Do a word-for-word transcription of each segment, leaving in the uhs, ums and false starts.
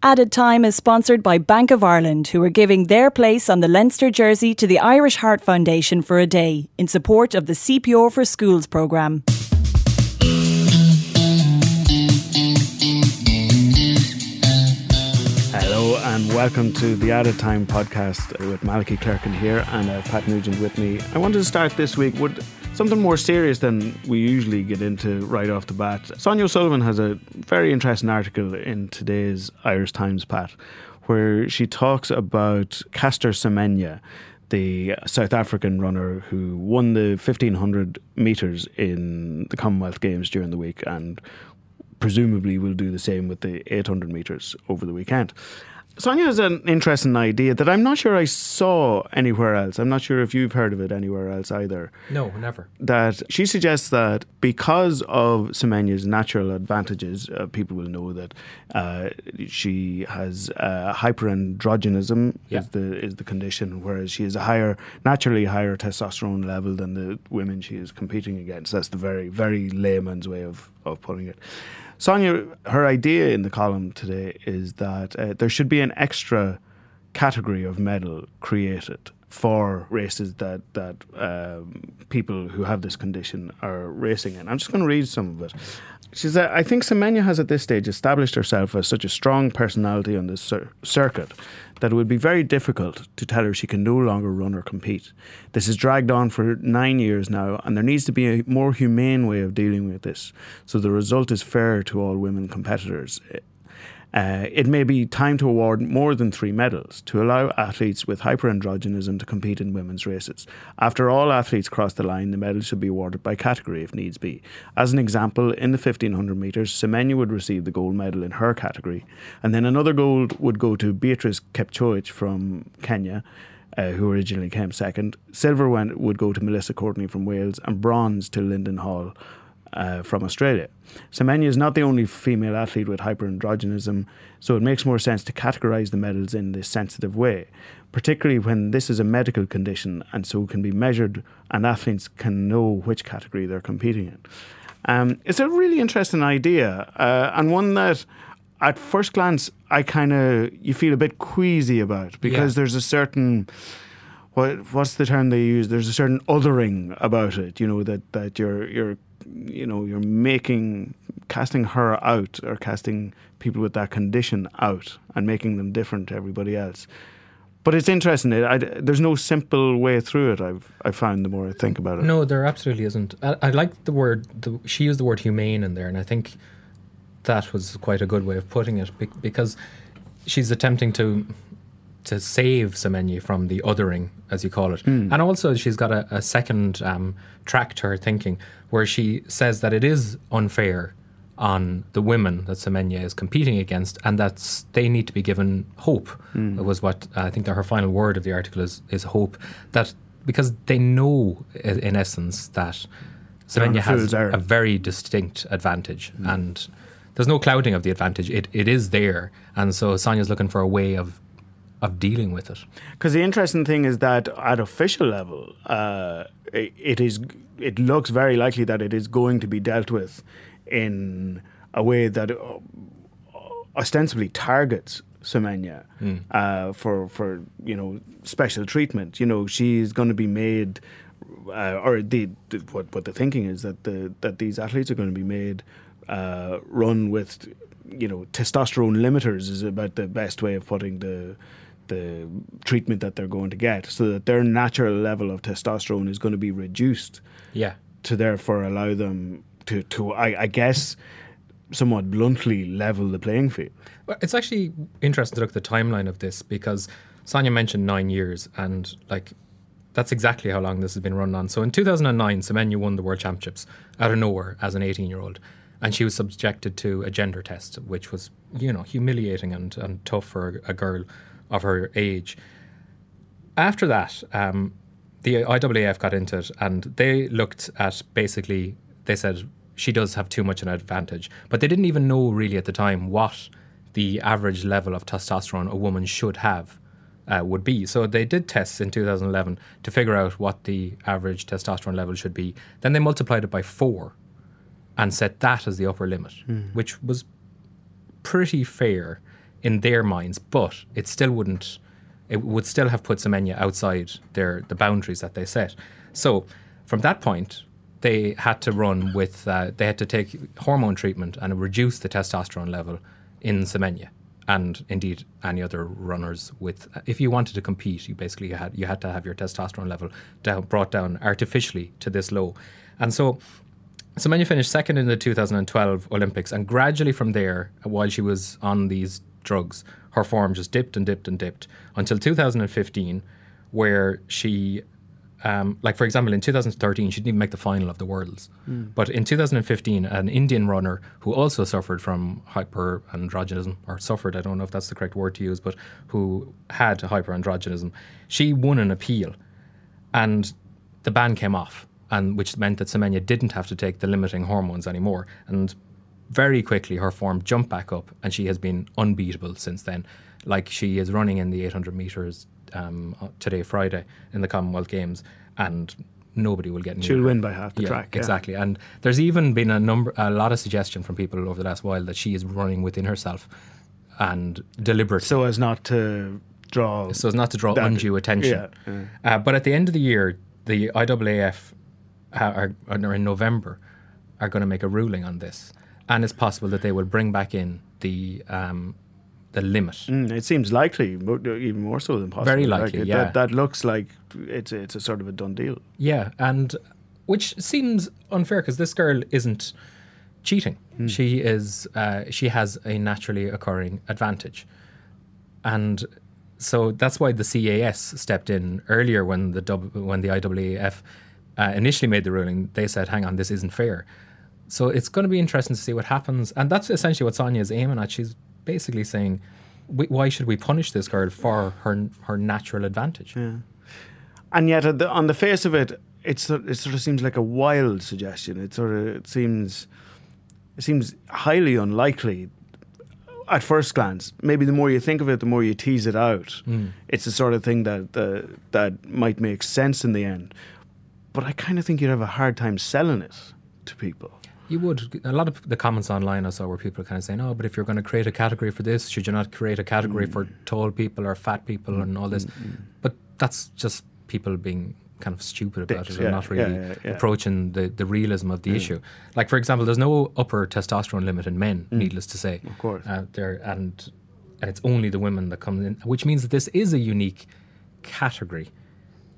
Added Time is sponsored by Bank of Ireland, who are giving their place on the Leinster jersey to the Irish Heart Foundation for a day in support of the C P R for Schools programme. Hello and welcome to the Added Time podcast with Malachy Clerkin here and uh, Pat Nugent with me. I wanted to start this week with something more serious than we usually get into right off the bat. Sonia Sullivan has a very interesting article in today's Irish Times, Pat, where she talks about Caster Semenya, the South African runner who won the fifteen hundred metres in the Commonwealth Games during the week and presumably will do the same with the eight hundred metres over the weekend. Sonia has an interesting idea that I'm not sure I saw anywhere else. I'm not sure if you've heard of it anywhere else either. No, never. That she suggests that because of Semenya's natural advantages, uh, people will know that uh, she has uh, hyperandrogenism yeah. is the is the condition, whereas she has a higher, naturally higher testosterone level than the women she is competing against. That's the very, very layman's way of, of putting it. Sonia, her idea in the column today is that uh, there should be an extra category of medal created for races that, that uh, people who have this condition are racing in. I'm just going to read some of it. She said, I think Semenya has at this stage established herself as such a strong personality on this cir- circuit that it would be very difficult to tell her she can no longer run or compete. This has dragged on for nine years now, and there needs to be a more humane way of dealing with this, so the result is fair to all women competitors. Uh, it may be time to award more than three medals to allow athletes with hyperandrogenism to compete in women's races. After all athletes cross the line, the medal should be awarded by category if needs be. As an example, in the fifteen hundred metres, Semenya would receive the gold medal in her category, and then another gold would go to Beatrice Kipchoge from Kenya, Uh, who originally came second. Silver went, would go to Melissa Courtney from Wales, and bronze to Lyndon Hall uh, from Australia. Semenya is not the only female athlete with hyperandrogenism, so it makes more sense to categorise the medals in this sensitive way, particularly when this is a medical condition and so can be measured and athletes can know which category they're competing in. Um, it's a really interesting idea uh, and one that at first glance, I kind of, you feel a bit queasy about because yeah. there's a certain, what what's the term they use? There's a certain othering about it, you know, that, that you're, you're, you know, you're making, casting her out or casting people with that condition out and making them different to everybody else. But it's interesting. It, I, there's no simple way through it, I've I found, the more I think about it. No, there absolutely isn't. I, I like the word, the, she used the word humane in there, and I think that was quite a good way of putting it, because she's attempting to to save Semenya from the othering, as you call it. Mm. And also she's got a, a second um, track to her thinking, where she says that it is unfair on the women that Semenya is competing against, and that they need to be given hope. Mm. That was what uh, I think that her final word of the article is, is hope. That because they know, in essence, that Semenya has a very distinct advantage. Mm. And there's no clouding of the advantage. It it is there. And so Sonia's looking for a way of of dealing with it. Because the interesting thing is that at official level, uh, it, it is it looks very likely that it is going to be dealt with in a way that ostensibly targets Semenya mm. uh, for, for, you know, special treatment. You know, she's going to be made, uh, or the, the what, what the thinking is that the that these athletes are going to be made Uh, run with, you know, testosterone limiters is about the best way of putting the the treatment that they're going to get, so that their natural level of testosterone is going to be reduced. Yeah. To therefore allow them to, to I, I guess, somewhat bluntly level the playing field. Well, it's actually interesting to look at the timeline of this, because Sonia mentioned nine years and, like, that's exactly how long this has been running on. So in two thousand nine, Semenya won the World Championships out of nowhere as an eighteen-year-old. And she was subjected to a gender test, which was, you know, humiliating and, and tough for a girl of her age. After that, um, the I A A F got into it, and they looked at, basically, they said she does have too much of an advantage. But they didn't even know really at the time what the average level of testosterone a woman should have uh, would be. So they did tests in two thousand eleven to figure out what the average testosterone level should be. Then they multiplied it by four. And set that as the upper limit, mm. which was pretty fair in their minds, but it still wouldn't, it would still have put Semenya outside their the boundaries that they set. So from that point, they had to run with, uh, they had to take hormone treatment and reduce the testosterone level in Semenya, and indeed any other runners with, if you wanted to compete, you basically had, you had to have your testosterone level down, brought down artificially to this low. And so Semenya finished second in the two thousand twelve Olympics, and gradually from there, while she was on these drugs, her form just dipped and dipped and dipped until two thousand fifteen, where she, um, like for example, in two thousand thirteen, she didn't even make the final of the Worlds. Mm. But in two thousand fifteen, an Indian runner who also suffered from hyperandrogenism, or suffered, I don't know if that's the correct word to use, but who had hyperandrogenism, she won an appeal and the ban came off, and which meant that Semenya didn't have to take the limiting hormones anymore. And very quickly, her form jumped back up, and she has been unbeatable since then. Like, she is running in the eight hundred metres um, today, Friday, in the Commonwealth Games, and nobody will get near. She'll win by half the yeah, track. Yeah. Exactly. And there's even been a number, a lot of suggestion from people over the last while that she is running within herself and deliberately. So as not to draw... So as not to draw undue attention. Yeah. Mm. Uh, but at the end of the year, the I A A F... Are, are in November are going to make a ruling on this, and it's possible that they will bring back in the um, the limit. Mm, it seems likely, but even more so than possible. Very likely, like, yeah. That, that looks like it's a, it's a sort of a done deal. Yeah, and which seems unfair because this girl isn't cheating. Mm. She is uh, she has a naturally occurring advantage, and so that's why the C A S stepped in earlier when the when the I A A F. Uh, initially made the ruling. They said, hang on, this isn't fair. So it's going to be interesting to see what happens. And that's essentially what Sonia is aiming at. She's basically saying, why should we punish this girl for her her natural advantage? Yeah. And yet, at the, on the face of it, it's, it sort of seems like a wild suggestion. It sort of it seems it seems highly unlikely at first glance. Maybe the more you think of it, the more you tease it out. Mm. It's the sort of thing that uh, that might make sense in the end. But I kind of think you'd have a hard time selling it to people. You would. A lot of the comments online I saw were people kind of saying, oh, but if you're going to create a category for this, should you not create a category mm. for tall people or fat people mm. and all this? Mm. But that's just people being kind of stupid about Dicks, it and yeah, not really yeah, yeah, yeah. approaching the, the realism of the mm. issue. Like, for example, there's no upper testosterone limit in men, mm. needless to say. Of course. Uh, there, and, and it's only the women that come in, which means that this is a unique category,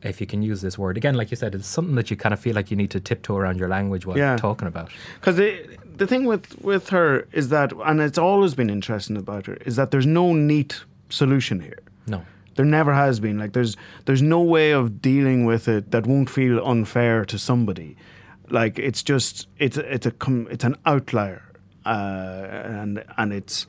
if you can use this word. Again, like you said, it's something that you kind of feel like you need to tiptoe around your language while yeah. talking about. Because the, the thing with, with her is that, and it's always been interesting about her, is that there's no neat solution here. No. There never has been. Like, there's there's no way of dealing with it that won't feel unfair to somebody. Like, it's just, it's it's a it's an outlier. Uh, and and it's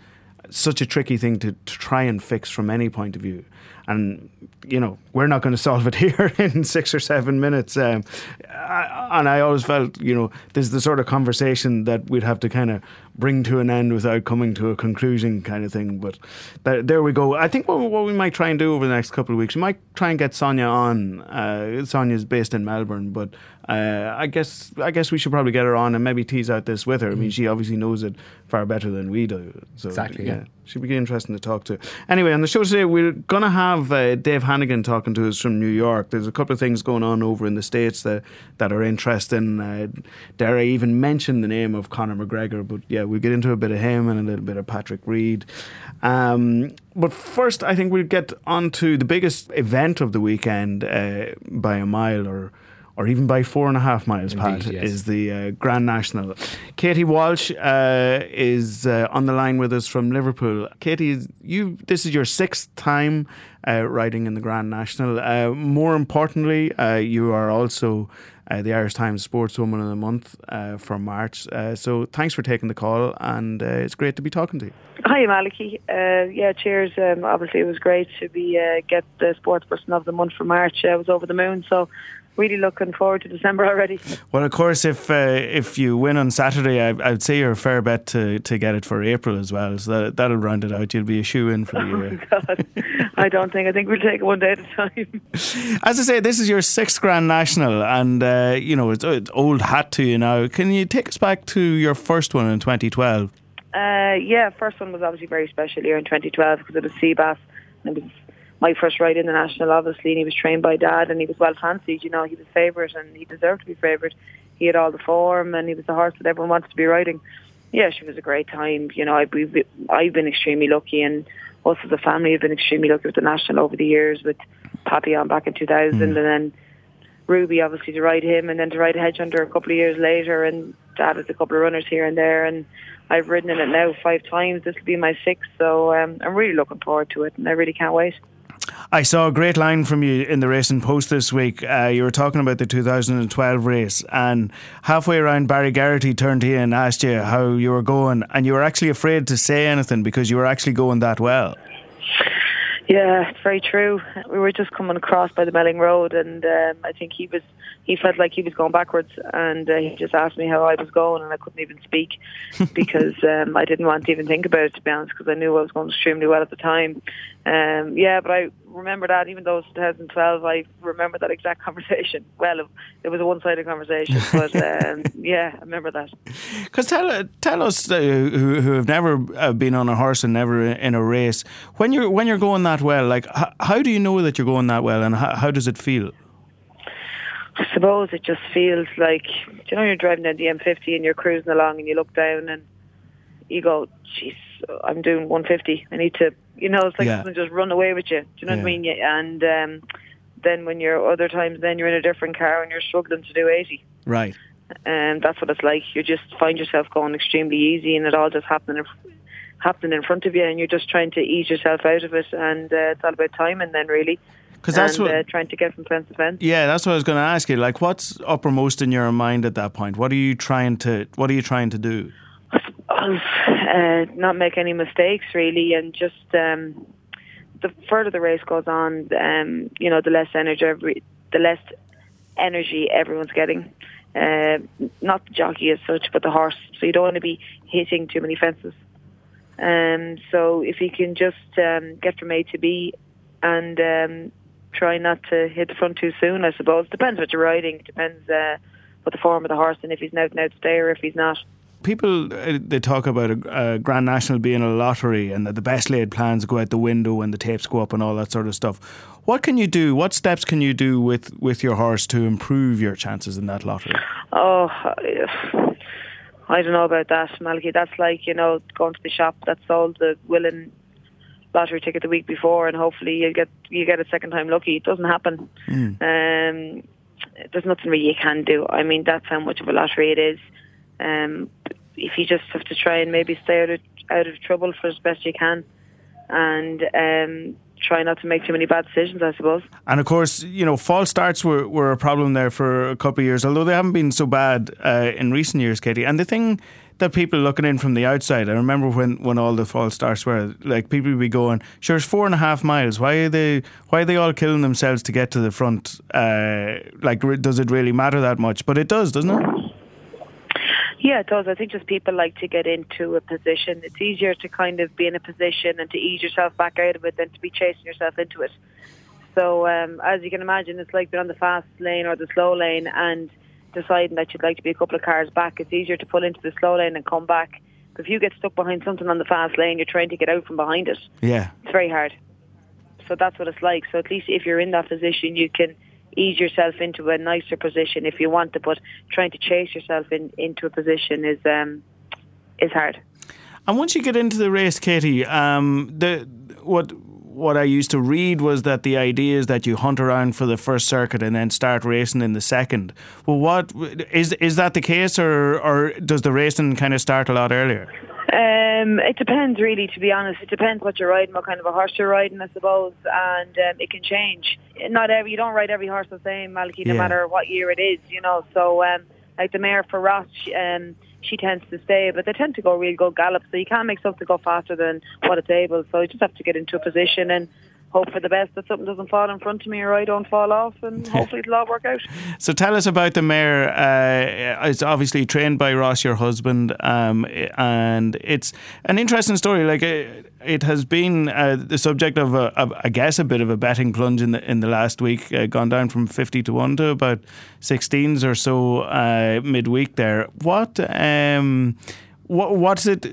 such a tricky thing to, to try and fix from any point of view. And, you know, we're not going to solve it here in six or seven minutes. Um, I, and I always felt, you know, this is the sort of conversation that we'd have to kind of bring to an end without coming to a conclusion kind of thing. But th- there we go. I think what, what we might try and do over the next couple of weeks, we might try and get Sonia on. Uh, Sonia's based in Melbourne, but uh, I guess I guess we should probably get her on and maybe tease out this with her. I mean, she obviously knows it far better than we do. So, exactly, yeah. yeah. She'd be interesting to talk to. Anyway, on the show today, we're going to have uh, Dave Hannigan talking to us from New York. There's a couple of things going on over in the States that, that are interesting. Uh, dare I even mention the name of Conor McGregor, but yeah, we'll get into a bit of him and a little bit of Patrick Reed. Um, but first, I think we'll get on to the biggest event of the weekend uh, by a mile or or even by four and a half miles, Pat, Indeed, yes. is the uh, Grand National. Katie Walsh uh, is uh, on the line with us from Liverpool. Katie, you this is your sixth time uh, riding in the Grand National. Uh, more importantly, uh, you are also uh, the Irish Times Sportswoman of the Month uh, for March. Uh, so thanks for taking the call, and uh, it's great to be talking to you. Hi, Malachy. Uh, yeah, cheers. Um, obviously, it was great to be uh, get the Sportsperson of the Month for March. I was over the moon, so... Really looking forward to December already. Well, of course, if uh, if you win on Saturday, I, I'd say you're a fair bet to, to get it for April as well. So that, that'll round it out. You'll be a shoe-in for the oh year. God. I don't think. I think we'll take it one day at a time. As I say, this is your sixth Grand National, and uh, you know it's, it's old hat to you now. Can you take us back to your first one in twenty twelve? Uh, yeah, first one was obviously very special here in twenty twelve because it was sea bass. And it was my first ride in the national, obviously, and he was trained by Dad, and he was well fancied. You know, he was favoured, and he deserved to be favoured. He had all the form, and he was the horse that everyone wants to be riding. Yeah, she was a great time. You know, I've been, I've been extremely lucky, and us as a family have been extremely lucky with the national over the years, with Papillon back in two thousand, mm. and then Ruby, obviously, to ride him, and then to ride Hedgehunter a couple of years later, and Dad has a couple of runners here and there, and I've ridden in it now five times. This will be my sixth, so um, I'm really looking forward to it, and I really can't wait. I saw a great line from you in the Racing Post this week. Uh, you were talking about the two thousand twelve race, and halfway around, Barry Garrity turned to you and asked you how you were going, and you were actually afraid to say anything because you were actually going that well. Yeah, it's very true. We were just coming across by the Melling Road, and um, I think he was he felt like he was going backwards, and uh, he just asked me how I was going, and I couldn't even speak because um, I didn't want to even think about it, to be honest, because I knew I was going extremely well at the time. Um, yeah, but I remember that, even though it's two thousand twelve, I remember that exact conversation. Well, it was a one-sided conversation, but um, yeah, I remember that. Because tell, tell us, uh, who, who have never been on a horse and never in a race, when you're, when you're going that well, like, how, how do you know that you're going that well, and how, how does it feel? I suppose it just feels like, do you know, you're driving down the M fifty and you're cruising along and you look down and you go, jeez, I'm doing one fifty. I need to, you know, it's like yeah. someone just run away with you. Do you know yeah. what I mean? And um, then when you're other times, then you're in a different car and you're struggling to do eighty. Right. And that's what it's like. You just find yourself going extremely easy and it all just happening happening in front of you, and you're just trying to ease yourself out of it, and uh, it's all about timing then, really. Cause that's and what, uh, trying to get from fence to fence. Yeah, that's what I was going to ask you. Like, what's uppermost in your mind at that point? What are you trying to? What are you trying to do? Uh, not make any mistakes, really, and just um, the further the race goes on, um, you know, the less energy, every, the less energy everyone's getting. Uh, not the jockey as such, but the horse. So you don't want to be hitting too many fences. Um, so if you can just um, get from A to B, and um, try not to hit the front too soon, I suppose. Depends what you're riding. Depends uh, what the form of the horse, and if he's an out-and-out stayer, if he's not. People, they talk about a, a Grand National being a lottery, and that the best laid plans go out the window and the tapes go up and all that sort of stuff. What can you do? What steps can you do with, with your horse to improve your chances in that lottery? Oh, I don't know about that, Malachy. That's like, you know, going to the shop that sold the willing lottery ticket the week before, and hopefully you get you get a second time lucky. It doesn't happen. Mm. Um, there's nothing really you can do. I mean, that's how much of a lottery it is. Um, if you just have to try and maybe stay out of out of trouble for as best you can, and um, try not to make too many bad decisions, I suppose. And of course, you know, false starts were, were a problem there for a couple of years, although they haven't been so bad uh, in recent years, Katie. And the thing that people looking in from the outside, I remember when, when all the false starts were, like, people would be going, sure, it's four and a half miles. Why are they why are they all killing themselves to get to the front? Uh, like, does it really matter that much? But it does, doesn't it? Yeah, it does. I think just people like to get into a position. It's easier to kind of be in a position and to ease yourself back out of it than to be chasing yourself into it. So, um, as you can imagine, it's like being on the fast lane or the slow lane and deciding that you'd like to be a couple of cars back. It's easier to pull into the slow lane and come back. But if you get stuck behind something on the fast lane, you're trying to get out from behind it. Yeah. It's very hard. So that's what it's like. So at least if you're in that position, you can ease yourself into a nicer position if you want to, but trying to chase yourself in, into a position is um, is hard. And once you get into the race, Katie, um, the what... what I used to read was that the idea is that you hunt around for the first circuit and then start racing in the second. Well, what is is that the case, or, or does the racing kind of start a lot earlier? Um, it depends, really, to be honest. It depends what you're riding, what kind of a horse you're riding, I suppose, and um, it can change. Not every you don't ride every horse the same, Malachy, no yeah. matter what year it is, you know. So, um, like the mare for Ross, um, she tends to stay, but they tend to go real good gallops, so you can't make something go faster than what it's able, so you just have to get into a position and hope for the best that something doesn't fall in front of me or I don't fall off, and hopefully it'll all work out. So tell us about the mare. Uh, it's obviously trained by Ross, your husband, um, and it's an interesting story. Like, it, it has been uh, the subject of, a, of, I guess, a bit of a betting plunge in the in the last week, uh, gone down from fifty to one to about sixteens or so uh, midweek there. What, um, what what's it...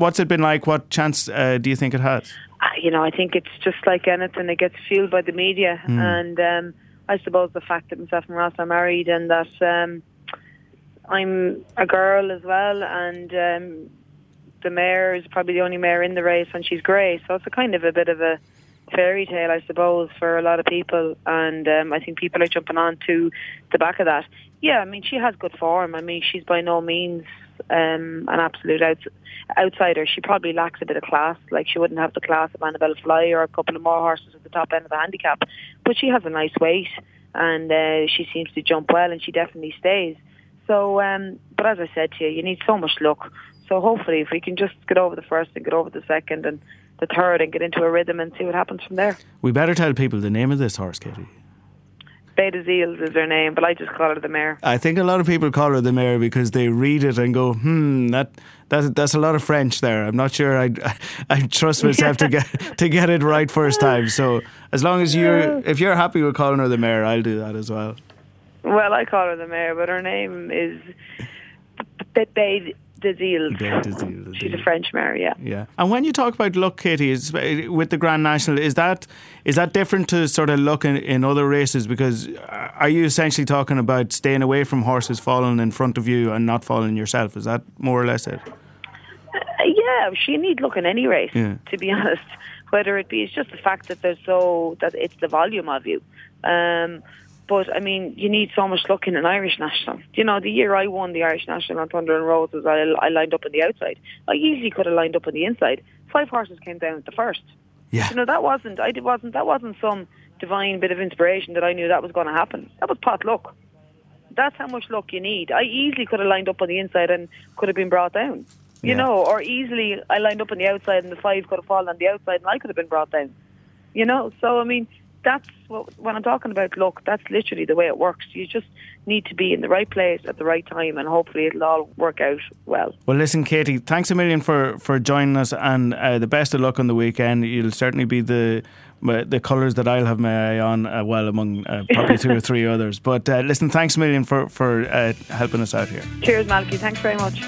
what's it been like? What chance uh, do you think it has? Uh, you know, I think it's just like anything. It gets fueled by the media. Mm. And um, I suppose the fact that myself and Ross are married and that um, I'm a girl as well, and um, the mare is probably the only mare in the race and she's grey. So it's a kind of a bit of a fairy tale, I suppose, for a lot of people. And um, I think people are jumping on to the back of that. Yeah, I mean, she has good form. I mean, she's by no means um, an absolute out- outsider. She probably lacks a bit of class. Like, she wouldn't have the class of Annabelle Fly or a couple of more horses at the top end of the handicap. But she has a nice weight, and uh, she seems to jump well, and she definitely stays. So, um, but as I said to you, you need so much luck. So hopefully if we can just get over the first and get over the second and the third and get into a rhythm and see what happens from there. We better tell people the name of this horse, Katie. Beta Zeals is her name, but I just call her the mare. I think a lot of people call her the mare because they read it and go, hmm, that, that that's a lot of French there. I'm not sure I'd, I'd trust myself to get to get it right first time. So as long as you're, if you're happy with calling her the mare, I'll do that as well. Well, I call her the mare, but her name is Beta Zeals. She's a French mare, yeah. Yeah. And when you talk about luck, Katie, is, with the Grand National, is that is that different to sort of luck in, in other races? Because are you essentially talking about staying away from horses falling in front of you and not falling yourself? Is that more or less it? Uh, yeah, you need luck in any race, yeah. To be honest. Whether it be, it's just the fact that there's so that it's the volume of you. Um, But, I mean, you need so much luck in an Irish National. You know, the year I won the Irish National on Thunder and Roses, I, I lined up on the outside. I easily could have lined up on the inside. Five horses came down at the first. Yeah. You know, that wasn't, I wasn't, that wasn't some divine bit of inspiration that I knew that was going to happen. That was pot luck. That's how much luck you need. I easily could have lined up on the inside and could have been brought down. You yeah. know, or easily I lined up on the outside and the five could have fallen on the outside and I could have been brought down. You know, so, I mean... That's what, when I'm talking about luck, that's literally the way it works. You just need to be in the right place at the right time and hopefully it'll all work out well. Well, listen, Katie, thanks a million for, for joining us and uh, the best of luck on the weekend. You'll certainly be the the colours that I'll have my eye on, uh, well, among uh, probably two or three others. But uh, listen, thanks a million for, for uh, helping us out here. Cheers, Malachy. Thanks very much.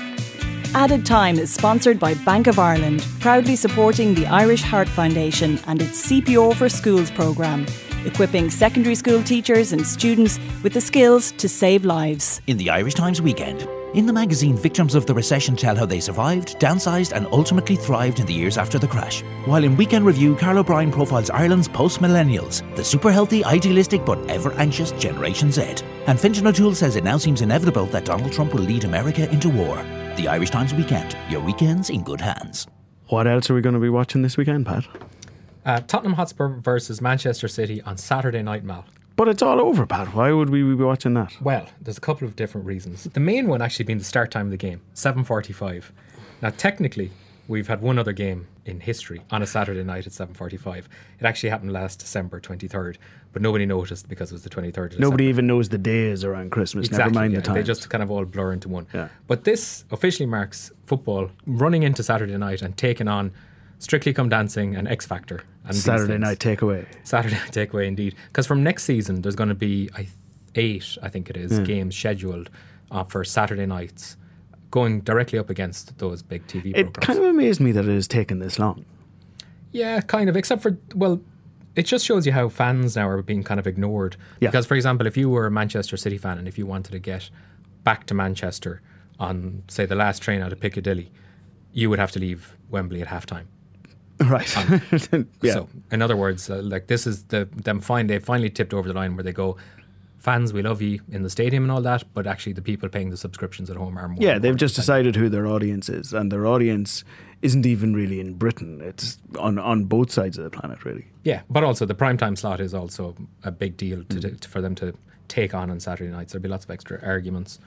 Added Time is sponsored by Bank of Ireland, proudly supporting the Irish Heart Foundation and its C P R for Schools programme, equipping secondary school teachers and students with the skills to save lives. In the Irish Times Weekend. In the magazine, victims of the recession tell how they survived, downsized and ultimately thrived in the years after the crash. While in Weekend Review, Carl O'Brien profiles Ireland's post-millennials, the super-healthy, idealistic but ever-anxious Generation Z. And Fintan O'Toole says it now seems inevitable that Donald Trump will lead America into war. The Irish Times Weekend. Your weekend's in good hands. What else are we going to be watching this weekend, Pat? Uh, Tottenham Hotspur versus Manchester City on Saturday night, Mal. But it's all over, Pat. Why would we be watching that? Well, there's a couple of different reasons. The main one actually being the start time of the game, seven forty-five. Now, technically, we've had one other game in history on a Saturday night at seven forty-five. It actually happened last December twenty-third, but nobody noticed because it was the twenty-third of December. Nobody even knows the days around Christmas, exactly, never mind yeah, the time. They just kind of all blur into one. Yeah. But this officially marks football running into Saturday night and taking on Strictly Come Dancing and X Factor. And Saturday night takeaway. Saturday night takeaway, indeed. Because from next season, there's going to be I th- eight, I think it is, mm. games scheduled uh, for Saturday nights, going directly up against those big T V it programs. It kind of amazed me that it has taken this long. Yeah, kind of. Except for, well, it just shows you how fans now are being kind of ignored. Yeah. Because, for example, if you were a Manchester City fan and if you wanted to get back to Manchester on, say, the last train out of Piccadilly, you would have to leave Wembley at halftime. Right. Um, yeah. So, in other words, uh, like this is the them fine. They finally tipped over the line where they go, fans, we love you in the stadium and all that, but actually the people paying the subscriptions at home are more. Yeah, they've just decided who their audience is, and their audience isn't even really in Britain. It's on, on both sides of the planet, really. Yeah, but also the primetime slot is also a big deal to, mm. to, for them to take on on Saturday nights. There'll be lots of extra arguments.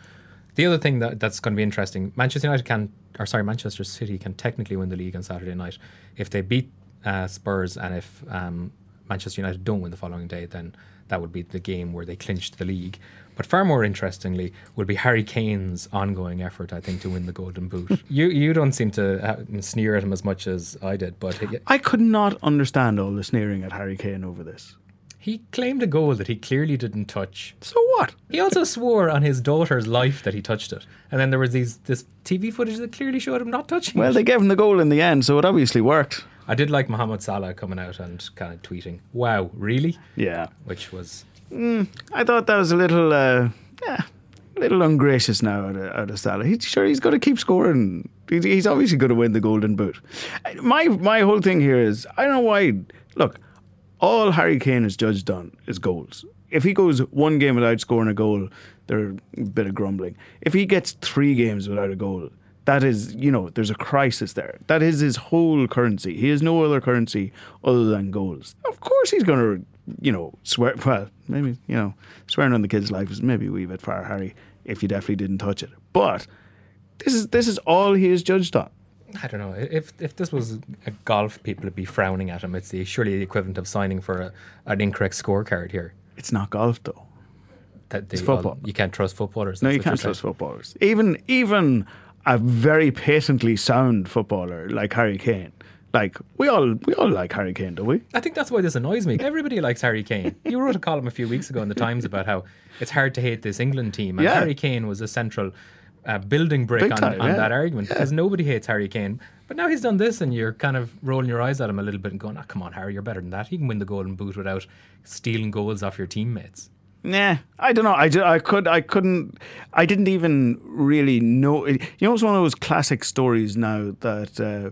The other thing that, that's going to be interesting, Manchester United can, or sorry, Manchester City can technically win the league on Saturday night if they beat uh, Spurs, and if um, Manchester United don't win the following day, then that would be the game where they clinched the league. But far more interestingly would be Harry Kane's ongoing effort, I think, to win the Golden Boot. you you don't seem to sneer at him as much as I did, but I could not understand all the sneering at Harry Kane over this. He claimed a goal that he clearly didn't touch. So what? He also swore on his daughter's life that he touched it. And then there was these this T V footage that clearly showed him not touching well, it. Well, they gave him the goal in the end, so it obviously worked. I did like Mohamed Salah coming out and kind of tweeting, wow, really? Yeah. Which was... Mm, I thought that was a little... Uh, yeah. A little ungracious now out of, out of Salah. He, sure, he's got to keep scoring. He, he's obviously going to win the Golden Boot. My my whole thing here is, I don't know why... Look, all Harry Kane is judged on is goals. If he goes one game without scoring a goal, there's a bit of grumbling. If he gets three games without a goal, that is, you know, there's a crisis there. That is his whole currency. He has no other currency other than goals. Of course he's going to... You know, swear, well, maybe, you know, swearing on the kid's life is maybe a wee bit far, Harry, if you definitely didn't touch it. But this is this is all he is judged on. I don't know. If if this was a golf, people would be frowning at him. It's the, surely the equivalent of signing for a, an incorrect scorecard here. It's not golf, though. That they, it's football. All, you can't trust footballers. No, you can't trust footballers. Even, even a very patently sound footballer like Harry Kane. Like, we all we all like Harry Kane, don't we? I think that's why this annoys me. Everybody likes Harry Kane. You wrote a column a few weeks ago in the Times about how it's hard to hate this England team. And yeah. Harry Kane was a central uh, building brick Big on, time, on yeah. that argument. Because yeah. nobody hates Harry Kane. But now he's done this and you're kind of rolling your eyes at him a little bit and going, oh, come on, Harry, you're better than that. He can win the Golden Boot without stealing goals off your teammates. Nah, I don't know. I, did, I, could, I couldn't... I didn't even really know... You know, it's one of those classic stories now that... Uh,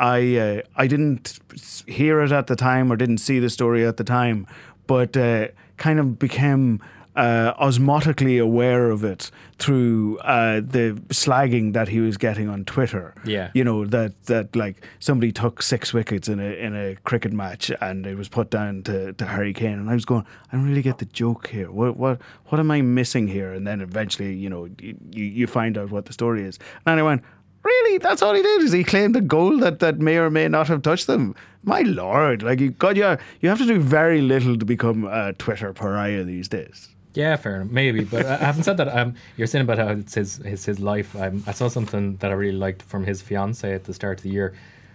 I uh, I didn't hear it at the time or didn't see the story at the time, but uh, kind of became uh, osmotically aware of it through uh, the slagging that he was getting on Twitter. Yeah, you know that that like somebody took six wickets in a in a cricket match and it was put down to, to Harry Kane, and I was going, I don't really get the joke here. What what what am I missing here? And then eventually, you know, you you find out what the story is, and I went, really? That's all he did, is he claimed a goal that, that may or may not have touched them. My lord, like you, God, yeah, you have to do very little to become a Twitter pariah these days. Yeah, fair enough, maybe. But I haven't said that. Um, you're saying about how it's his his, his life. Um, I saw something that I really liked from his fiancée at the start of the year.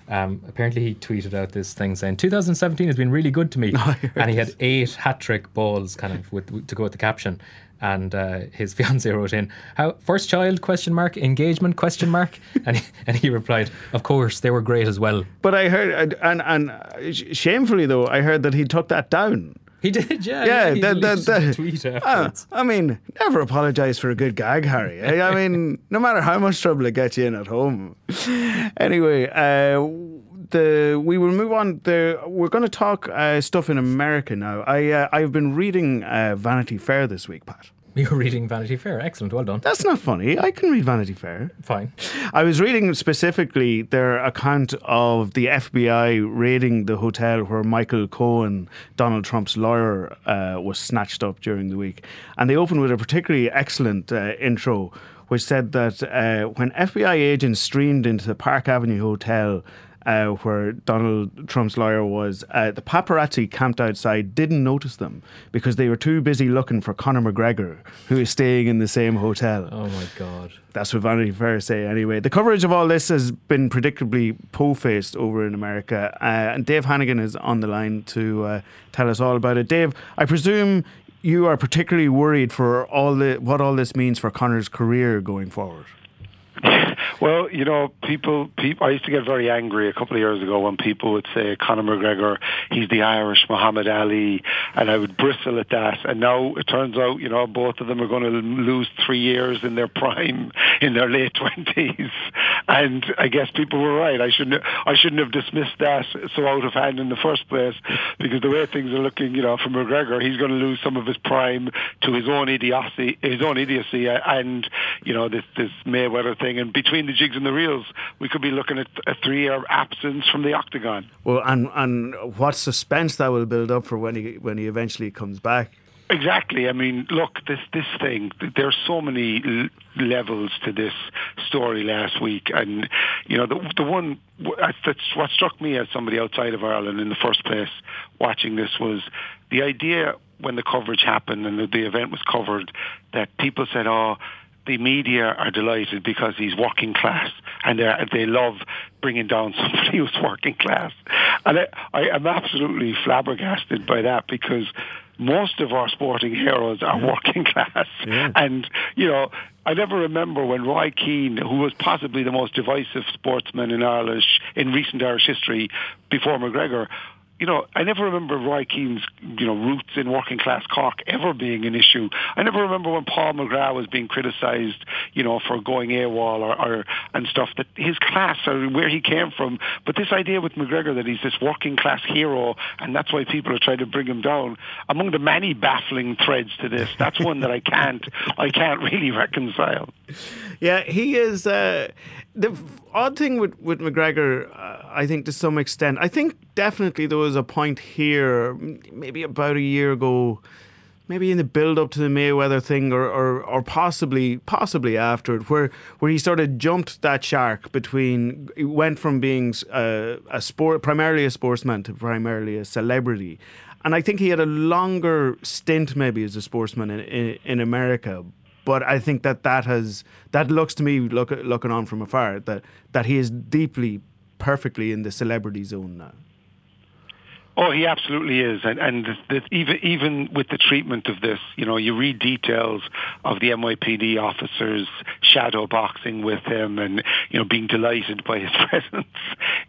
Um, apparently he tweeted out this thing saying two thousand seventeen has been really good to me, oh, and he had eight hat-trick balls kind of with, with to go with the caption, and uh, his fiancée wrote in, how first child question mark engagement question mark and he, and he replied, of course they were great as well. But I heard, and, and shamefully though, I heard that he took that down. He did, yeah. Yeah, he that, that, that, tweet uh, I mean, never apologise for a good gag, Harry. I, I mean, no matter how much trouble it gets you in at home. Anyway, uh, the we will move on. The, we're going to talk uh, stuff in America now. I, uh, I've been reading uh, Vanity Fair this week, Pat. You're reading Vanity Fair. Excellent. Well done. That's not funny. I can read Vanity Fair. Fine. I was reading specifically their account of the F B I raiding the hotel where Michael Cohen, Donald Trump's lawyer, uh, was snatched up during the week. And they opened with a particularly excellent uh, intro, which said that uh, when F B I agents streamed into the Park Avenue Hotel Uh, where Donald Trump's lawyer was, uh, the paparazzi camped outside didn't notice them because they were too busy looking for Conor McGregor, who is staying in the same hotel. Oh my God. That's what Vanity Fair say anyway. The coverage of all this has been predictably po-faced over in America, uh, and Dave Hannigan is on the line to uh, tell us all about it. Dave, I presume you are particularly worried for all the, what all this means for Conor's career going forward. Well, you know, people, people, I used to get very angry a couple of years ago when people would say Conor McGregor, he's the Irish Muhammad Ali, and I would bristle at that. And now it turns out, you know, both of them are going to lose three years in their prime, in their late twenties. And I guess people were right. I shouldn't, I shouldn't have dismissed that so out of hand in the first place, because the way things are looking, you know, for McGregor, he's going to lose some of his prime to his own idiocy, his own idiocy, and you know, this this Mayweather thing. And between the jigs and the reels, we could be looking at a three-year absence from the Octagon. Well, and and what suspense that will build up for when he when he eventually comes back. Exactly. I mean, look, this this thing, there's so many l- levels to this story last week. And, you know, the, the one, that's what struck me as somebody outside of Ireland in the first place watching this was the idea when the coverage happened and the, the event was covered that people said, oh, the media are delighted because he's working class, and they love bringing down somebody who's working class. And I, I am absolutely flabbergasted by that, because most of our sporting heroes are working class. Yeah. And, you know, I never remember when Roy Keane, who was possibly the most divisive sportsman in Ireland in recent Irish history before McGregor, you know, I never remember Roy Keane's, you know, roots in working class Cork ever being an issue. I never remember when Paul McGrath was being criticised, you know, for going AWOL or, or and stuff, that his class or where he came from. But this idea with McGregor that he's this working class hero and that's why people are trying to bring him down, among the many baffling threads to this, that's one that I can't, I can't really reconcile. Yeah, he is uh, the odd thing with with McGregor. Uh, I think to some extent, I think definitely there was a point here, maybe about a year ago, maybe in the build-up to the Mayweather thing, or, or, or possibly possibly after it, where, where he sort of jumped that shark between, he went from being a, a sport, primarily a sportsman, to primarily a celebrity. And I think he had a longer stint maybe as a sportsman in, in, in America. But I think that that has, that looks to me, look, looking on from afar, that, that he is deeply, perfectly in the celebrity zone now. Oh, he absolutely is, and and the, the, even even with the treatment of this, you know, you read details of the N Y P D officers shadow boxing with him, and you know, being delighted by his presence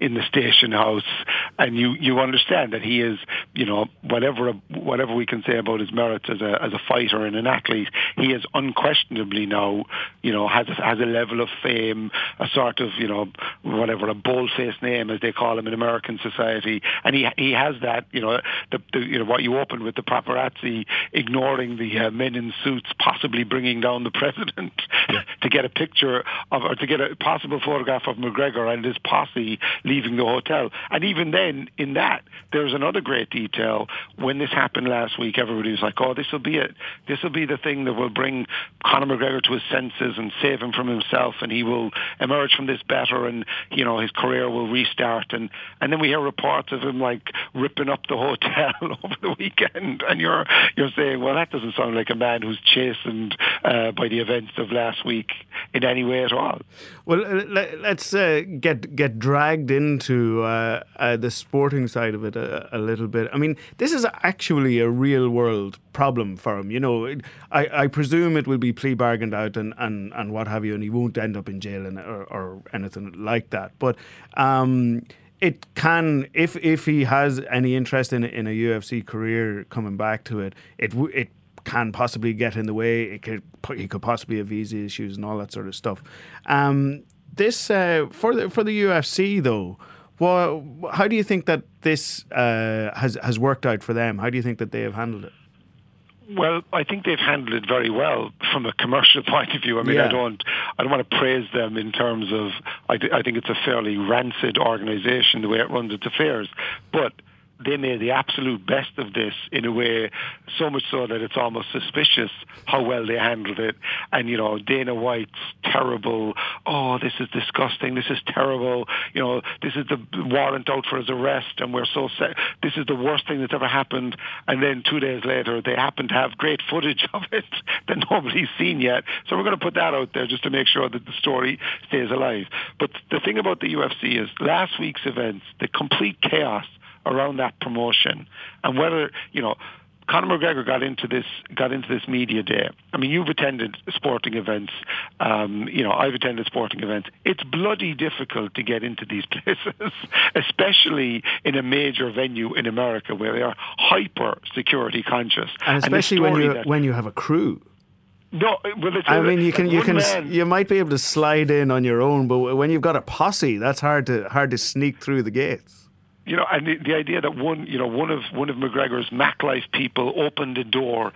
in the station house, and you, you understand that he is, you know, whatever whatever we can say about his merits as a as a fighter and an athlete, he is unquestionably now, you know, has a, has a level of fame, a sort of, you know, whatever, a bold-faced name as they call him in American society, and he he has that, you know, the, the, you know, what you opened with, the paparazzi ignoring the uh, men in suits, possibly bringing down the president yeah. to get a picture of, or to get a possible photograph of McGregor and his posse leaving the hotel. And even then, in that, there's another great detail. When this happened last week, everybody was like, oh, this will be it. This will be the thing that will bring Conor McGregor to his senses and save him from himself, and he will emerge from this better, and, you know, his career will restart. And, and then we hear reports of him, like, ripping up the hotel over the weekend, and you're you're saying, well, that doesn't sound like a man who's chastened uh, by the events of last week in any way at all. Well, let's uh, get get dragged into uh, uh, the sporting side of it a, a little bit. I mean, this is actually a real world problem for him. You know, it, I, I presume it will be plea bargained out and, and, and what have you, and he won't end up in jail and, or, or anything like that. But um it can, if if he has any interest in in a U F C career, coming back to it, it w- it can possibly get in the way. It could he could possibly have visa issues and all that sort of stuff. Um, this uh, for the for the U F C though, well, how do you think that this uh, has has worked out for them? How do you think that they have handled it? Well, I think they've handled it very well from a commercial point of view. I mean, yeah. I don't, I don't want to praise them in terms of. I, th- I think it's a fairly rancid organisation the way it runs its affairs, but they made the absolute best of this in a way, so much so that it's almost suspicious how well they handled it. And, you know, Dana White's terrible, oh, this is disgusting, this is terrible, you know, this is the warrant out for his arrest, and we're so sad, this is the worst thing that's ever happened. And then two days later, they happen to have great footage of it that nobody's seen yet. So we're going to put that out there just to make sure that the story stays alive. But the thing about the U F C is last week's events, the complete chaos around that promotion, and whether, you know, Conor McGregor got into this got into this media day. I mean, you've attended sporting events. Um, you know, I've attended sporting events. It's bloody difficult to get into these places, especially in a major venue in America where they are hyper security conscious, and especially and when you when you have a crew. No, well, it's, I mean, you can, you can, man. you might be able to slide in on your own, but when you've got a posse, that's hard to hard to sneak through the gates. You know, and the, the idea that one, you know, one of one of McGregor's MacLife people opened the door,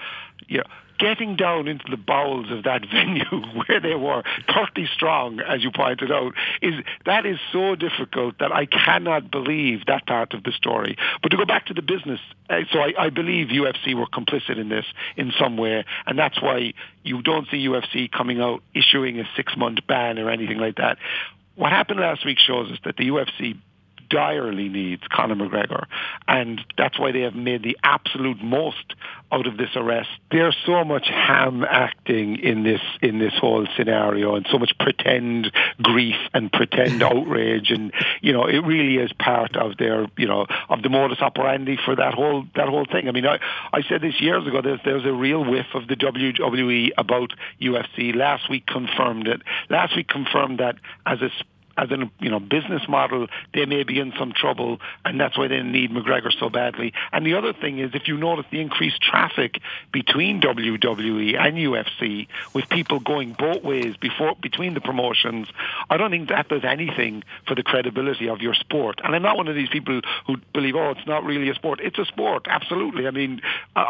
you know, getting down into the bowels of that venue where they were thirty strong, as you pointed out, is that is so difficult that I cannot believe that part of the story. But to go back to the business, so I, I believe U F C were complicit in this in some way, and that's why you don't see U F C coming out issuing a six-month ban or anything like that. What happened last week shows us that the U F C direly needs Conor McGregor. And that's why they have made the absolute most out of this arrest. There's so much ham acting in this in this whole scenario, and so much pretend grief and pretend outrage, and you know it really is part of their you know of the modus operandi for that whole that whole thing. I mean, I, I said this years ago. There's there's a real whiff of the W W E about U F C. Last week confirmed it. Last week confirmed that as a As a you know, business model, they may be in some trouble, and that's why they need McGregor so badly. And the other thing is, if you notice the increased traffic between W W E and U F C, with people going both ways before between the promotions, I don't think that does anything for the credibility of your sport. And I'm not one of these people who believe, oh, it's not really a sport. It's a sport, absolutely. I mean,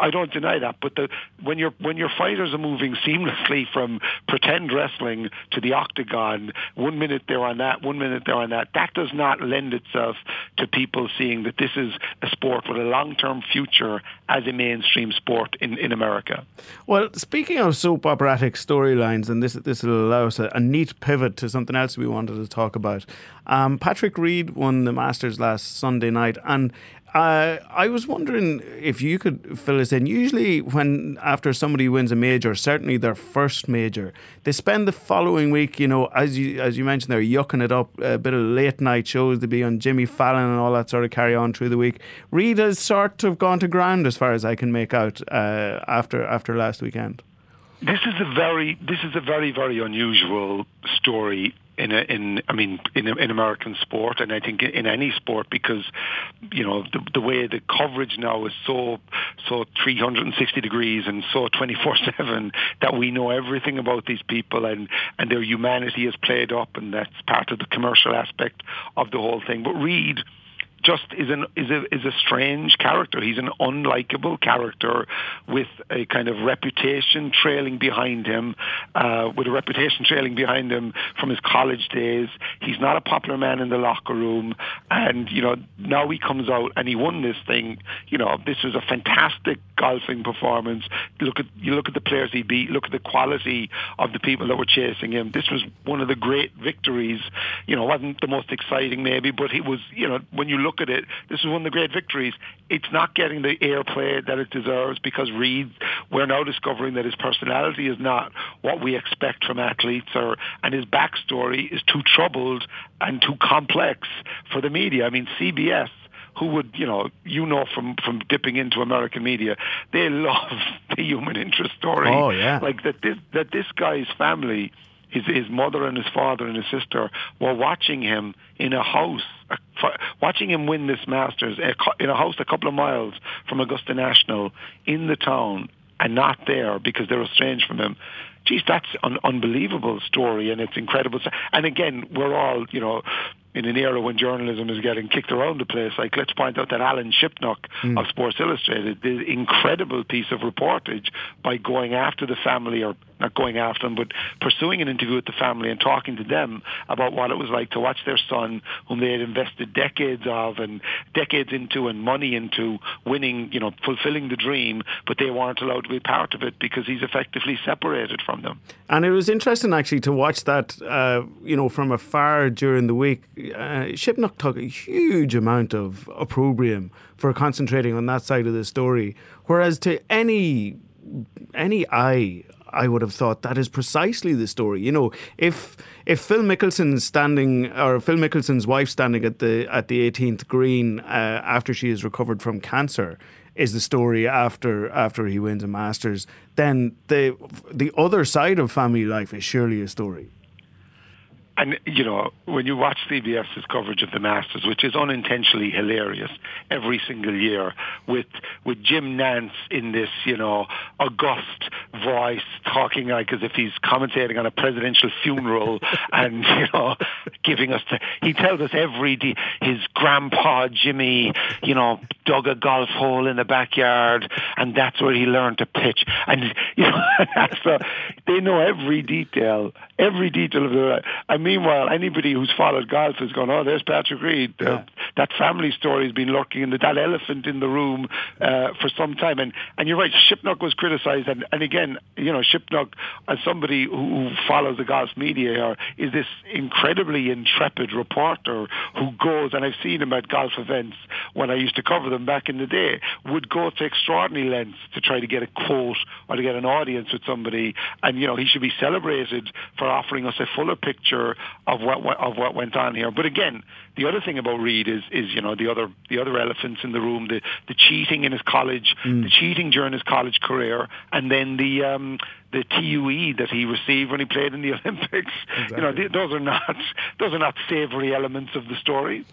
I don't deny that. But the, when your when your fighters are moving seamlessly from pretend wrestling to the Octagon, one minute they're on that, one minute there on that, that does not lend itself to people seeing that this is a sport with a long-term future as a mainstream sport in, in America. Well, speaking of soap operatic storylines, and this this will allow us a, a neat pivot to something else we wanted to talk about. Um, Patrick Reed won the Masters last Sunday night, and Uh, I was wondering if you could fill us in. Usually when after somebody wins a major, certainly their first major, they spend the following week, you know, as you as you mentioned, they're yucking it up, a bit of late night shows, they'll be on Jimmy Fallon and all that sort of carry on through the week. Reed has sort of gone to ground as far as I can make out uh, after after last weekend. This is a very, this is a very, very unusual story in a, in I mean in a, in American sport, and I think in any sport, because you know the, the way the coverage now is so so three hundred sixty degrees and so twenty-four seven that we know everything about these people, and and their humanity is played up, and that's part of the commercial aspect of the whole thing. But Reed just is an is a is a strange character. He's an unlikable character with a kind of reputation trailing behind him, uh, with a reputation trailing behind him from his college days. He's not a popular man in the locker room, and you know now he comes out and he won this thing. You know this was a fantastic golfing performance. Look at you look at the players he beat. Look at the quality of the people that were chasing him. This was one of the great victories. You know, wasn't the most exciting maybe, but it was. You know, when you look Look at it. This is one of the great victories. It's not getting the airplay that it deserves because Reed, we're now discovering that his personality is not what we expect from athletes, or and his backstory is too troubled and too complex for the media. I mean, C B S, who would, you know, you know from, from dipping into American media, they love the human interest story. Oh, yeah. Like that this, that this guy's family, his, his mother and his father and his sister, were watching him in a house, a, watching him win this Masters in a house a couple of miles from Augusta National in the town, and not there because they were estranged from him. Geez, that's an unbelievable story, and it's incredible. And again, we're all, you know, in an era when journalism is getting kicked around the place. Like, let's point out that Alan Shipnock mm. of Sports Illustrated did an incredible piece of reportage by going after the family, or not going after them, but pursuing an interview with the family and talking to them about what it was like to watch their son, whom they had invested decades of and decades into and money into, winning, you know, fulfilling the dream, but they weren't allowed to be part of it because he's effectively separated from them. And it was interesting, actually, to watch that, uh, you know, from afar during the week. Uh, Shipnock took a huge amount of opprobrium for concentrating on that side of the story, whereas to any any eye, I would have thought that is precisely the story. You know, if if Phil Mickelson's standing, or Phil Mickelson's wife standing at the at the eighteenth green uh, after she has recovered from cancer, is the story after after he wins a Masters, then the the other side of family life is surely a story. And, you know, when you watch C B S's coverage of the Masters, which is unintentionally hilarious every single year, with with Jim Nance in this, you know, august voice talking like as if he's commentating on a presidential funeral and, you know, giving us... The, he tells us every day his grandpa, Jimmy, you know, dug a golf hole in the backyard and that's where he learned to pitch. And, you know, so they know every detail, every detail of the... I mean, meanwhile, anybody who's followed golf has gone, oh, there's Patrick Reed. Yeah. Uh, that family story has been lurking in the, that elephant in the room uh, for some time. And, and you're right, Shipnock was criticised. And, and again, you know, Shipnock, as somebody who follows the golf media here, is this incredibly intrepid reporter who goes, and I've seen him at golf events when I used to cover them back in the day, would go to extraordinary lengths to try to get a quote or to get an audience with somebody. And, you know, he should be celebrated for offering us a fuller picture of what of what went on here. But again, the other thing about Reed is, is you know, the other the other elephants in the room, the, the cheating in his college, mm. the cheating during his college career, and then the um, the T U E that he received when he played in the Olympics. Exactly. You know, th- those are not those are not savoury elements of the story.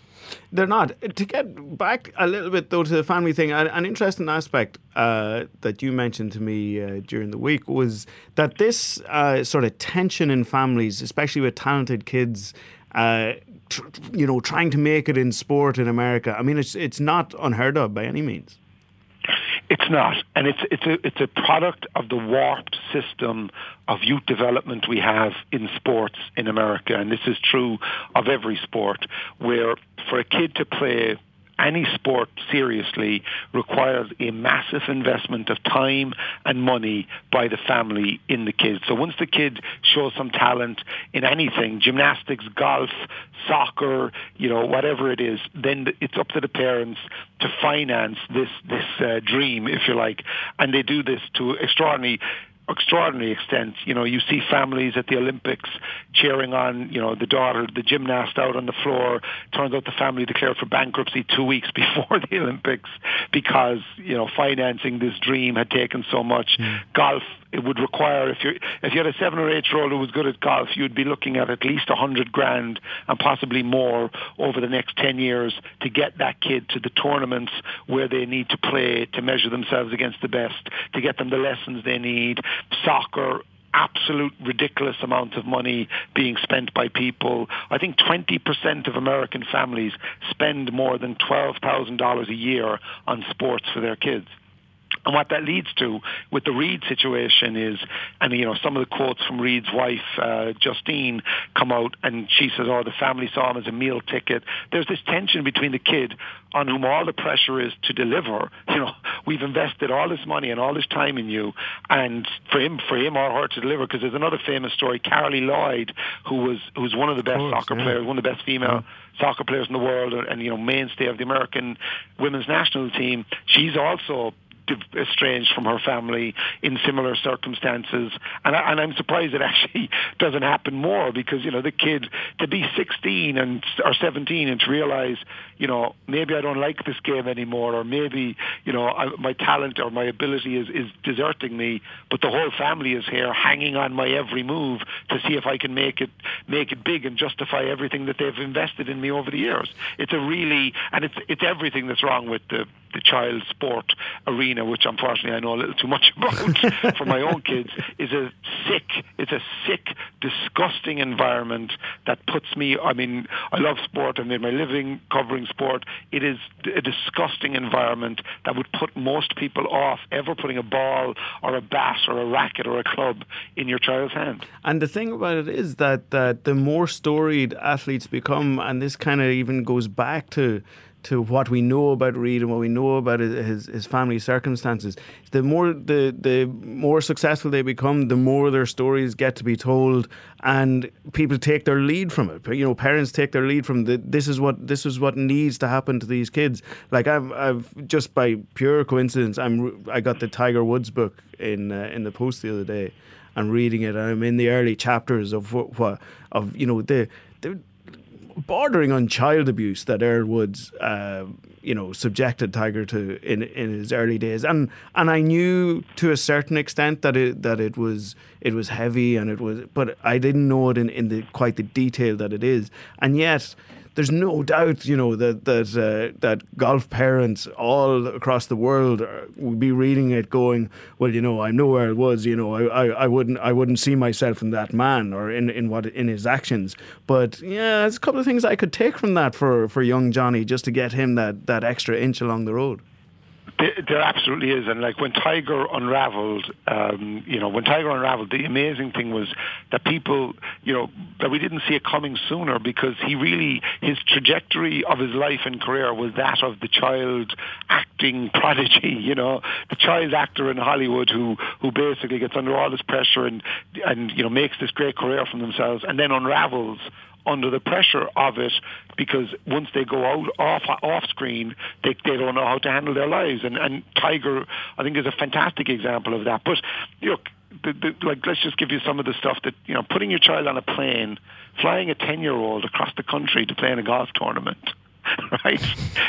They're not. To get back a little bit, though, to the family thing, an, an interesting aspect uh, that you mentioned to me uh, during the week was that this uh, sort of tension in families, especially with talented kids, uh, tr- you know, trying to make it in sport in America, I mean, it's it's not unheard of by any means. It's not. And it's it's a it's a product of the warped system of youth development we have in sports in America. And this is true of every sport, where for a kid to play any sport seriously requires a massive investment of time and money by the family in the kid. So once the kid shows some talent in anything, gymnastics, golf, soccer, you know, whatever it is, then it's up to the parents to finance this this uh, dream, if you like. And they do this to extraordinary extraordinary extent. You know, you see families at the Olympics cheering on, you know, the daughter, the gymnast out on the floor. Turns out the family declared for bankruptcy two weeks before the Olympics because, you know, financing this dream had taken so much. Mm. Golf, it would require, if you if you had a seven or eight year old who was good at golf, you'd be looking at at least a hundred grand and possibly more over the next ten years to get that kid to the tournaments where they need to play to measure themselves against the best, to get them the lessons they need. Soccer, absolute ridiculous amount of money being spent by people. I think twenty percent of American families spend more than twelve thousand dollars a year on sports for their kids. And what that leads to with the Reed situation is, and you know, some of the quotes from Reed's wife, uh, Justine, come out, and she says, oh, the family saw him as a meal ticket. There's this tension between the kid on whom all the pressure is to deliver. You know, we've invested all this money and all this time in you, and for him, for him or her to deliver, because there's another famous story, Carolee Lloyd, who was who's one of the best of course, soccer yeah. players, one of the best female yeah. soccer players in the world, and, you know, mainstay of the American women's national team. She's also estranged from her family in similar circumstances, and, I, and I'm surprised it actually doesn't happen more, because, you know, the kid to be sixteen and or seventeen and to realize, you know, maybe I don't like this game anymore, or maybe, you know, I, my talent or my ability is, is deserting me, but the whole family is here hanging on my every move to see if I can make it make it big and justify everything that they've invested in me over the years. It's a really, and it's it's everything that's wrong with the the child sport arena, which unfortunately I know a little too much about for my own kids, is a sick, it's a sick, disgusting environment that puts me, I mean, I love sport, I made my living covering sport. It is a disgusting environment that would put most people off ever putting a ball or a bat or a racket or a club in your child's hand. And the thing about it is that, that the more storied athletes become, and this kind of even goes back to to what we know about Reed and what we know about his his family circumstances, the more the the more successful they become, the more their stories get to be told, and people take their lead from it. You know, parents take their lead from the, this is what this is what needs to happen to these kids. Like I've I've just by pure coincidence, I'm I got the Tiger Woods book in uh, in the post the other day, and reading it, and I'm in the early chapters of what, what of you know the the. bordering on child abuse that Earl Woods, uh, you know, subjected Tiger to in in his early days, and and I knew to a certain extent that it that it was it was heavy, and it was, but I didn't know it in, in the quite the detail that it is, and yet there's no doubt, you know, that that uh, that golf parents all across the world would be reading it, going, well, you know, I know where it was, you know, I, I, I wouldn't I wouldn't see myself in that man or in, in what in his actions. But yeah, there's a couple of things I could take from that for, for young Johnny, just to get him that, that extra inch along the road. There absolutely is. And like when Tiger unraveled, um, you know, when Tiger unraveled, the amazing thing was that people, you know, that we didn't see it coming sooner, because he really, his trajectory of his life and career was that of the child acting prodigy, you know, the child actor in Hollywood who, who basically gets under all this pressure and, and, you know, makes this great career for themselves and then unravels under the pressure of it, because once they go out off off screen, they they don't know how to handle their lives. And, and Tiger, I think, is a fantastic example of that. But look, the, the, like let's just give you some of the stuff that, you know, putting your child on a plane, flying a ten-year-old across the country to play in a golf tournament. Right?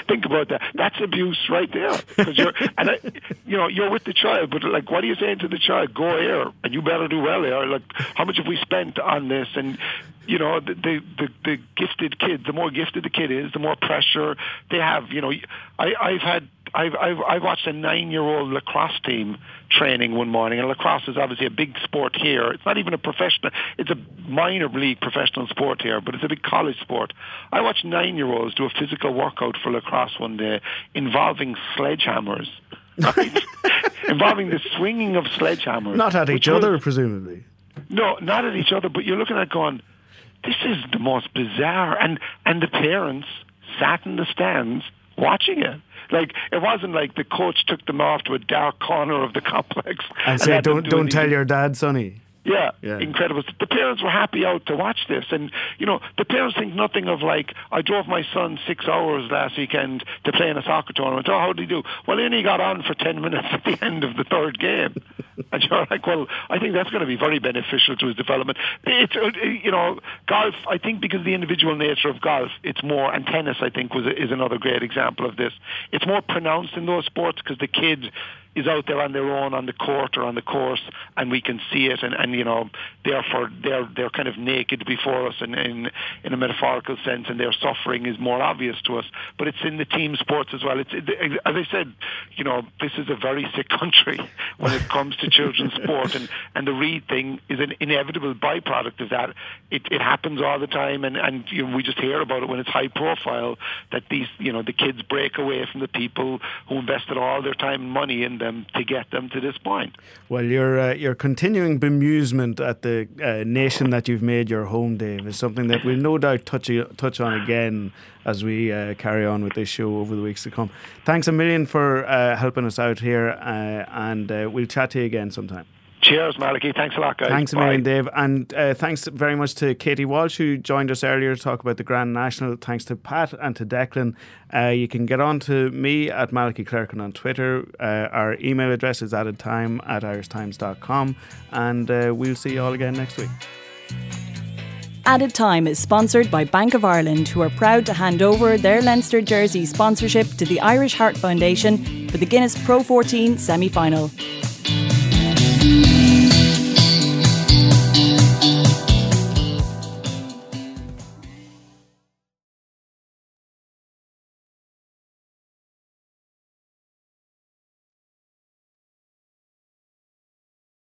Think about that. That's abuse right there. Because you're, and I, you know, you're with the child, but like, what are you saying to the child? Go here, and you better do well here. Like, how much have we spent on this? And you know, the the, the, the gifted kid, the more gifted the kid is, the more pressure they have. You know, I, I've had. I've, I've, I watched a nine-year-old lacrosse team training one morning, and lacrosse is obviously a big sport here. It's not even a professional, it's a minor league professional sport here, but it's a big college sport. I watched nine-year-olds do a physical workout for lacrosse one day involving sledgehammers, right? Involving the swinging of sledgehammers. Not at each other, was, presumably. No, not at each other, but you're looking at going, this is the most bizarre, and, and the parents sat in the stands watching it. Like, it wasn't like the coach took them off to a dark corner of the complex and said, "Don't, do don't tell easy. your dad, Sonny." Yeah, yeah, incredible. The parents were happy out to watch this, and you know, the parents think nothing of like, I drove my son six hours last weekend to play in a soccer tournament. Oh, how did he do? Well, he only got on for ten minutes at the end of the third game, and you're like, well, I think that's going to be very beneficial to his development. It's you know, golf. I think because of the individual nature of golf, it's more, and tennis, I think, was is another great example of this. It's more pronounced in those sports because the kid is out there on their own on the court or on the course, and we can see it, and, and you know, therefore they're they're kind of naked before us, and in in a metaphorical sense, and their suffering is more obvious to us. But it's in the team sports as well. It's it, as I said, you know, this is a very sick country when it comes to children's sport, and, and the Reed thing is an inevitable byproduct of that. It it happens all the time, and and you know, we just hear about it when it's high profile, that these, you know, the kids break away from the people who invested all their time and money in them to get them to this point. Well, your uh, your continuing bemusement at the uh, nation that you've made your home, Dave, is something that we'll no doubt touch touch on again as we uh, carry on with this show over the weeks to come. Thanks a million for uh, helping us out here, uh, and uh, we'll chat to you again sometime. Cheers, Malachy. Thanks a lot, guys. Thanks a million, Dave. And uh, thanks very much to Katie Walsh, who joined us earlier to talk about the Grand National. Thanks to Pat and to Declan. Uh, you can get on to me at Malachy Clerkin on Twitter. Uh, our email address is addedtime at irishtimes dot com. And uh, we'll see you all again next week. Added Time is sponsored by Bank of Ireland, who are proud to hand over their Leinster jersey sponsorship to the Irish Heart Foundation for the Guinness Pro fourteen semi-final.